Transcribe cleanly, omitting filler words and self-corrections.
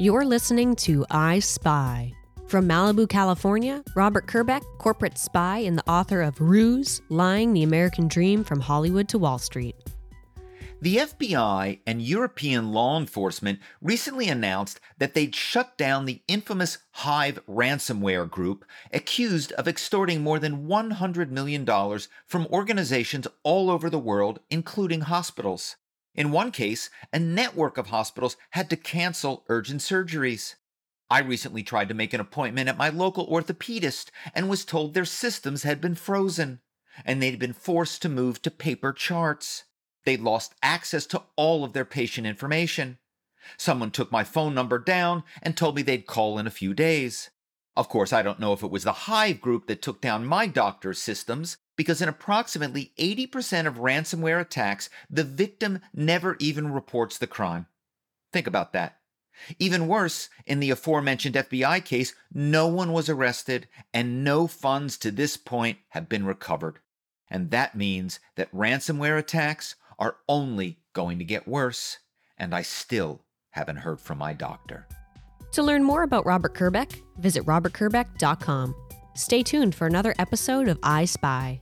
You're listening to I Spy. From Malibu, California, Robert Kerbeck, corporate spy and the author of Ruse, Lying the American Dream from Hollywood to Wall Street. The FBI and European law enforcement recently announced that they'd shut down the infamous Hive ransomware group accused of extorting more than $100 million from organizations all over the world, including hospitals. In one case, a network of hospitals had to cancel urgent surgeries. I recently tried to make an appointment at my local orthopedist and was told their systems had been frozen, and they'd been forced to move to paper charts. They'd lost access to all of their patient information. Someone took my phone number down and told me they'd call in a few days. Of course, I don't know if it was the Hive group that took down my doctor's systems, because in approximately 80% of ransomware attacks, the victim never even reports the crime. Think about that. Even worse, in the aforementioned FBI case, no one was arrested and no funds to this point have been recovered. And that means that ransomware attacks are only going to get worse, and I still haven't heard from my doctor. To learn more about Robert Kerbeck, visit robertkerbeck.com. Stay tuned for another episode of I Spy.